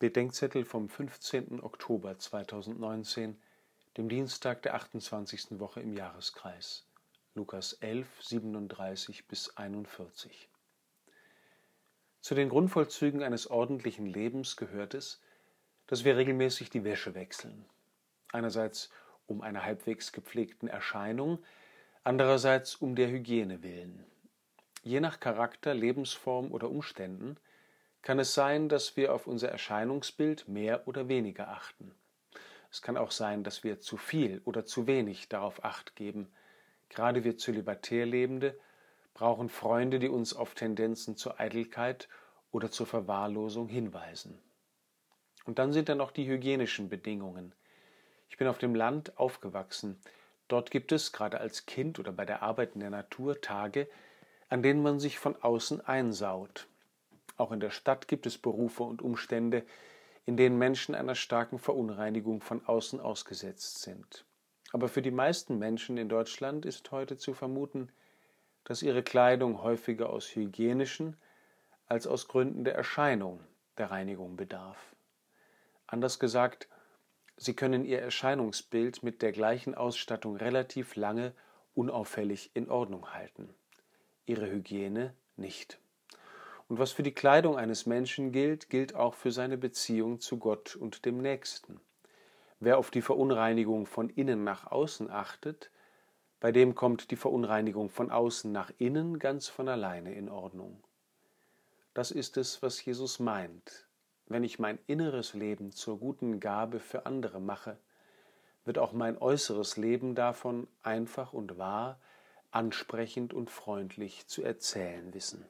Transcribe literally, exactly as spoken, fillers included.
Bedenkzettel vom fünfzehnten Oktober zweitausendneunzehn, dem Dienstag der achtundzwanzigsten Woche im Jahreskreis, Lukas elf, siebenunddreißig bis einundvierzig. Zu den Grundvollzügen eines ordentlichen Lebens gehört es, dass wir regelmäßig die Wäsche wechseln. Einerseits um einer halbwegs gepflegten Erscheinung, andererseits um der Hygiene willen. Je nach Charakter, Lebensform oder Umständen kann es sein, dass wir auf unser Erscheinungsbild mehr oder weniger achten. Es kann auch sein, dass wir zu viel oder zu wenig darauf Acht geben. Gerade wir Zölibatärlebende brauchen Freunde, die uns auf Tendenzen zur Eitelkeit oder zur Verwahrlosung hinweisen. Und dann sind da noch die hygienischen Bedingungen. Ich bin auf dem Land aufgewachsen. Dort gibt es, gerade als Kind oder bei der Arbeit in der Natur, Tage, an denen man sich von außen einsaut. Auch in der Stadt gibt es Berufe und Umstände, in denen Menschen einer starken Verunreinigung von außen ausgesetzt sind. Aber für die meisten Menschen in Deutschland ist heute zu vermuten, dass ihre Kleidung häufiger aus hygienischen als aus Gründen der Erscheinung der Reinigung bedarf. Anders gesagt, sie können ihr Erscheinungsbild mit der gleichen Ausstattung relativ lange unauffällig in Ordnung halten, ihre Hygiene nicht. Und was für die Kleidung eines Menschen gilt, gilt auch für seine Beziehung zu Gott und dem Nächsten. Wer auf die Verunreinigung von innen nach außen achtet, bei dem kommt die Verunreinigung von außen nach innen ganz von alleine in Ordnung. Das ist es, was Jesus meint. Wenn ich mein inneres Leben zur guten Gabe für andere mache, wird auch mein äußeres Leben davon einfach und wahr, ansprechend und freundlich zu erzählen wissen.